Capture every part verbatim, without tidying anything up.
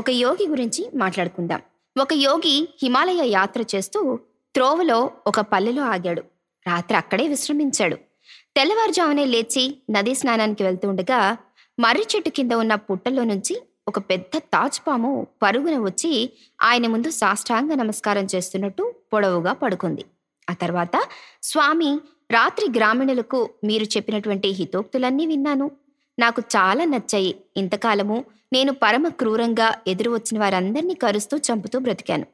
ఒక యోగి గురించి మాట్లాడుకుందాం. ఒక యోగి హిమాలయ యాత్ర చేస్తూ త్రోవలో ఒక పల్లెలో ఆగాడు. రాత్రి అక్కడే విశ్రమించాడు. తెల్లవారుజామునే లేచి నదీ స్నానానికి వెళ్తూ ఉండగా మర్రి చెట్టు కింద ఉన్న పుట్టలో నుంచి ఒక పెద్ద తాజ్పాము పరుగున వచ్చి ఆయన ముందు సాష్టాంగ నమస్కారం చేస్తున్నట్టు పొడవుగా పడుకుంది. ఆ తర్వాత, స్వామి, రాత్రి గ్రామీణులకు మీరు చెప్పినటువంటి హితోక్తులన్నీ విన్నాను, నాకు చాలా నచ్చాయి. ఇంతకాలము నేను పరమ క్రూరంగా ఎదురు వచ్చిన వారందరినీ కరుస్తూ చంపుతూ బ్రతికాను.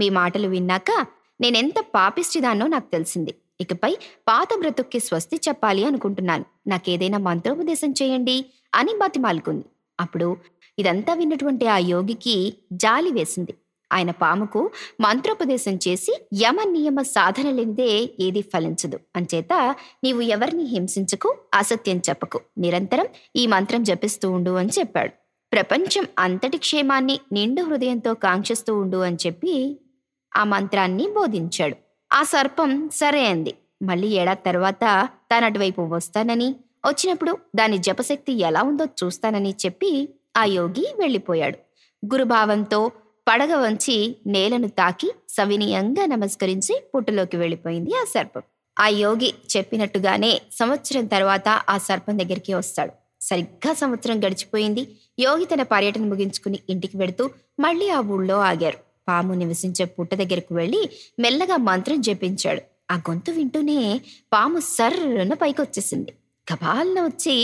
మీ మాటలు విన్నాక నేనెంత పాపిష్టిదాన్నో నాకు తెలిసింది. ఇకపై పాత బ్రతుక్కి స్వస్తి చెప్పాలి అనుకుంటున్నాను. నాకేదైనా మంత్రోపదేశం చేయండి అని బతిమాలుకుంది. అప్పుడు ఇదంతా విన్నటువంటి ఆ యోగికి జాలి వేసింది. ఆయన పాముకు మంత్రోపదేశం చేసి యమ నియమ సాధన లేనిదే ఏది ఫలించదు, అంచేత నీవు ఎవరిని హింసించకు, అసత్యం చెప్పకు, నిరంతరం ఈ మంత్రం జపిస్తూ ఉండు అని చెప్పాడు. ప్రపంచం అంతటి క్షేమాన్ని నిండు హృదయంతో కాంక్షిస్తూ ఉండు అని చెప్పి ఆ మంత్రాన్ని బోధించాడు. ఆ సర్పం సరే అంది. మళ్ళీ ఏడాది తర్వాత తాను అటువైపు వస్తానని, వచ్చినప్పుడు దాని జపశక్తి ఎలా ఉందో చూస్తానని చెప్పి ఆ యోగి వెళ్ళిపోయాడు. గురుభావంతో పడగ వంచి నేలను తాకి సవినీయంగా నమస్కరించి పుట్టలోకి వెళ్ళిపోయింది ఆ సర్పం. ఆ యోగి చెప్పినట్టుగానే సంవత్సరం తర్వాత ఆ సర్పం దగ్గరికి వస్తాడు. సరిగ్గా సంవత్సరం గడిచిపోయింది. యోగి తన పర్యటన ముగించుకుని ఇంటికి వెళుతూ మళ్ళీ ఆ ఊళ్ళో ఆగారు. పాము నివసించే పుట్ట దగ్గరకు వెళ్ళి మెల్లగా మంత్రం జపించాడు. ఆ గొంతు వింటూనే పాము సర్రున పైకి వచ్చేసింది. గబాలన వచ్చి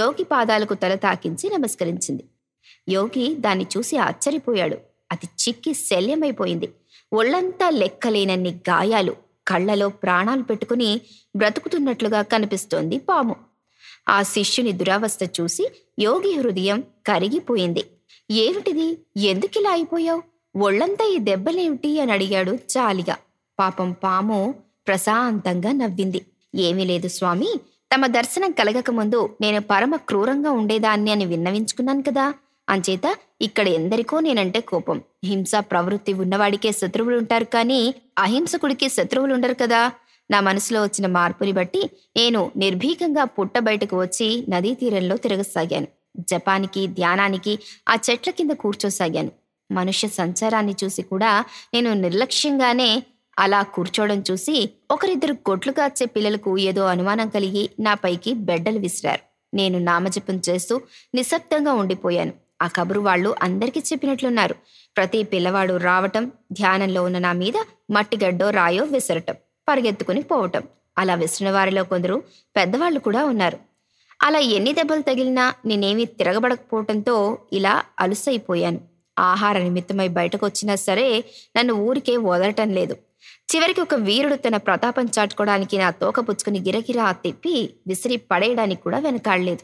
యోగి పాదాలకు తల తాకించి నమస్కరించింది. యోగి దాన్ని చూసి ఆశ్చర్యపోయాడు. అది చిక్కి శల్యమైపోయింది. ఒళ్ళంతా లెక్కలేనన్ని గాయాలు, కళ్లలో ప్రాణాలు పెట్టుకుని బ్రతుకుతున్నట్లుగా కనిపిస్తోంది పాము. ఆ శిష్యుని దురవస్థ చూసి యోగి హృదయం కరిగిపోయింది. ఏమిటిది, ఎందుకిలా అయిపోయావు, ఒళ్ళంతా ఈ దెబ్బలేమిటి అని అడిగాడు జాలిగా. పాపం పాము ప్రశాంతంగా నవ్వింది. ఏమీ లేదు స్వామి, తమ దర్శనం కలగక ముందు నేను పరమ క్రూరంగా ఉండేదాన్ని అని విన్నవించుకున్నాను కదా, అంచేత ఇక్కడ ఎందరికో నేనంటే కోపం. హింసా ప్రవృత్తి ఉన్నవాడికే శత్రువులు ఉంటారు, కానీ అహింసకుడికి శత్రువులు ఉండరు కదా. నా మనసులో వచ్చిన మార్పుని బట్టి నేను నిర్భీకంగా పుట్ట బయటకు వచ్చి నదీ తీరంలో తిరగసాగాను. జపానికి, ధ్యానానికి, ఆ చెట్ల కింద కూర్చోసాగాను. మనుష్య సంచారాన్ని చూసి కూడా నేను నిర్లక్ష్యంగానే అలా కూర్చోవడం చూసి ఒకరిద్దరు కొట్లు కాచే పిల్లలకు ఏదో అనుమానం కలిగి నా పైకి బెడ్డలు విసిరారు. నేను నామజపం చేస్తూ నిశ్శబ్దంగా ఉండిపోయాను. ఆ కబురు వాళ్ళు అందరికీ చెప్పినట్లున్నారు. ప్రతి పిల్లవాడు రావటం, ధ్యానంలో ఉన్న నా మీద మట్టిగడ్డో రాయో విసరటం, పరిగెత్తుకుని పోవటం. అలా విసిరిన వారిలో కొందరు పెద్దవాళ్ళు కూడా ఉన్నారు. అలా ఎన్ని దెబ్బలు తగిలినా నేనేమీ తిరగబడకపోవటంతో ఇలా అలుసైపోయాను. ఆహార నిమిత్తమై బయటకు వచ్చినా సరే నన్ను ఊరికే వదలటం లేదు. చివరికి ఒక వీరుడు తన ప్రతాపం చాటుకోవడానికి నా తోక పుచ్చుకుని గిరగిరా తిప్పి విసిరి పడేయడానికి కూడా వెనకాడలేదు.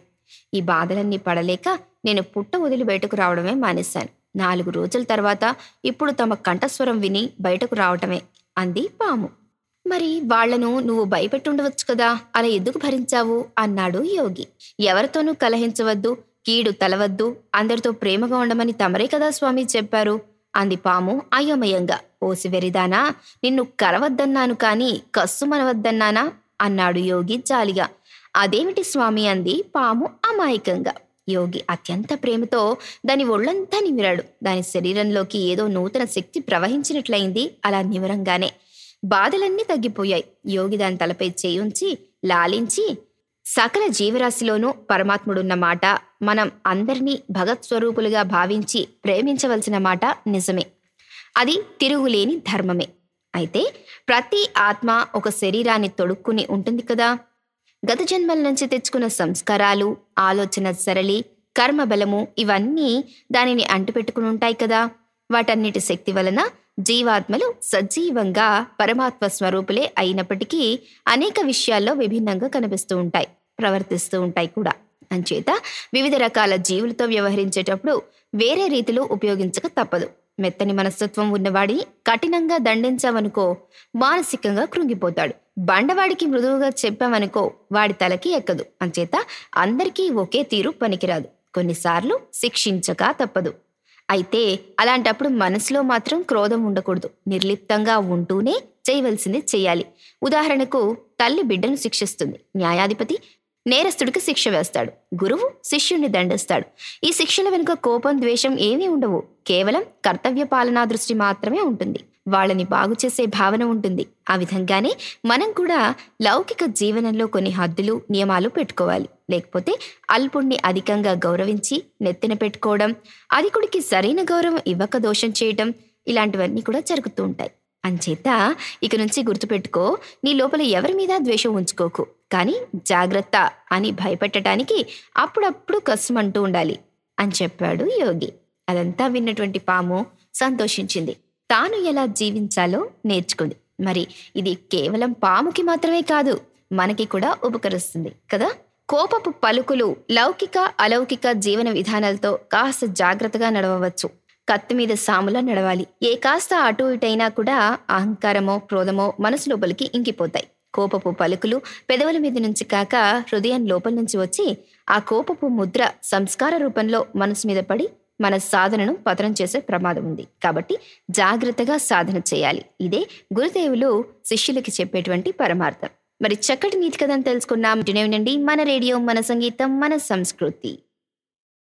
ఈ బాధలన్నీ పడలేక నేను పుట్ట వదిలి బయటకు రావడమే మానేశాను. నాలుగు రోజుల తర్వాత ఇప్పుడు తమ కంఠస్వరం విని బయటకు రావటమే అంది పాము. మరి వాళ్లను నువ్వు భయపెట్టుండవచ్చు కదా, అలా ఎందుకు భరించావు అన్నాడు యోగి. ఎవరితోనూ కలహించవద్దు, కీడు తలవద్దు, అందరితో ప్రేమగా ఉండమని తమరే కదా స్వామి చెప్పారు అంది పాము అయోమయంగా. ఓసి వెరిదానా, నిన్ను కరవద్దన్నాను కానీ కస్సు మనవద్దన్నానా అన్నాడు యోగి జాలిగా. అదేమిటి స్వామి అంది పాము అమాయకంగా. యోగి అత్యంత ప్రేమతో దాని ఒళ్ళంతా నిమిరాడు. దాని శరీరంలోకి ఏదో నూతన శక్తి ప్రవహించినట్లయింది. అలా నిమిరంగానే బాధలన్నీ తగ్గిపోయాయి. యోగి దాని తలపై చేయి ఉంచి లాలించి, సకల జీవరాశిలోనూ పరమాత్ముడున్న మాట, మనం అందరినీ భగత్ స్వరూపులుగా భావించి ప్రేమించవలసిన మాట నిజమే. అది తిరుగులేని ధర్మమే. అయితే ప్రతి ఆత్మ ఒక శరీరాన్ని తొడుక్కుని ఉంటుంది కదా. గత జన్మల నుంచి తెచ్చుకున్న సంస్కారాలు, ఆలోచన సరళి, కర్మబలము ఇవన్నీ దానిని అంటిపెట్టుకుని ఉంటాయి కదా. వాటన్నిటి శక్తి వలన జీవాత్మలు సజీవంగా పరమాత్మ స్వరూపులే అయినప్పటికీ అనేక విషయాల్లో విభిన్నంగా కనిపిస్తూ ఉంటాయి, ప్రవర్తిస్తూ ఉంటాయి కూడా. అంచేత వివిధ రకాల జీవులతో వ్యవహరించేటప్పుడు వేరే రీతిలో ఉపయోగించక తప్పదు. మెత్తని మనస్తత్వం ఉన్నవాడిని కఠినంగా దండించామనుకో మానసికంగా కృంగిపోతాడు. బండవాడికి మృదువుగా చెప్పామనుకో వాడి తలకి ఎక్కదు. అంచేత అందరికీ ఒకే తీరు పనికిరాదు. కొన్నిసార్లు శిక్షించక తప్పదు. అయితే అలాంటప్పుడు మనసులో మాత్రం క్రోధం ఉండకూడదు. నిర్లిప్తంగా ఉంటూనే చేయవలసింది చేయాలి. ఉదాహరణకు, తల్లి బిడ్డను శిక్షిస్తుంది, న్యాయాధిపతి నేరస్తుడికి శిక్ష వేస్తాడు, గురువు శిష్యుణ్ణి దండిస్తాడు. ఈ శిక్షల వెనుక కోపం, ద్వేషం ఏమీ ఉండవు. కేవలం కర్తవ్య పాలనా దృష్టి మాత్రమే ఉంటుంది. వాళ్ళని బాగు చేసే భావన ఉంటుంది. ఆ విధంగానే మనం కూడా లౌకిక జీవనంలో కొన్ని హద్దులు, నియమాలు పెట్టుకోవాలి. లేకపోతే అల్పుణ్ణి అధికంగా గౌరవించి నెత్తిన పెట్టుకోవడం, అధికుడికి సరైన గౌరవం ఇవ్వక దోషం చేయటం, ఇలాంటివన్నీ కూడా జరుగుతూ ఉంటాయి. అంచేత ఇక నుంచి గుర్తుపెట్టుకో, నీ లోపల ఎవరి మీద ద్వేషం ఉంచుకోకు. కానీ జాగ్రత్త అని భయపెట్టడానికి అప్పుడప్పుడు కస్మంటూ ఉండాలి అని చెప్పాడు యోగి. అదంతా విన్నటువంటి పాము సంతోషించింది. తాను ఎలా జీవించాలో నేర్చుకుంది. మరి ఇది కేవలం పాముకి మాత్రమే కాదు, మనకి కూడా ఉపకరిస్తుంది కదా. కోపపు పలుకులు, లౌకిక అలౌకిక జీవన విధానాలతో కాస్త జాగ్రత్తగా నడవవచ్చు. కత్తి మీద సాములా నడవాలి. ఏ కాస్త అటు ఇటైనా కూడా అహంకారమో క్రోధమో మనసు లోపలికి ఇంకిపోతాయి. కోపపు పలుకులు పెదవుల మీద నుంచి కాక హృదయం లోపల నుంచి వచ్చి ఆ కోపపు ముద్ర సంస్కార రూపంలో మనసు మీద పడి మన సాధనను పతనం చేసే ప్రమాదం ఉంది. కాబట్టి జాగ్రత్తగా సాధన చేయాలి. ఇదే గురుదేవులు శిష్యులకి చెప్పేటువంటి పరమార్థం. మరి చక్కటి నీతి కథను తెలుసుకున్నాం. వింటూనే ఉండండి మన రేడియో, మన సంగీతం, మన సంస్కృతి.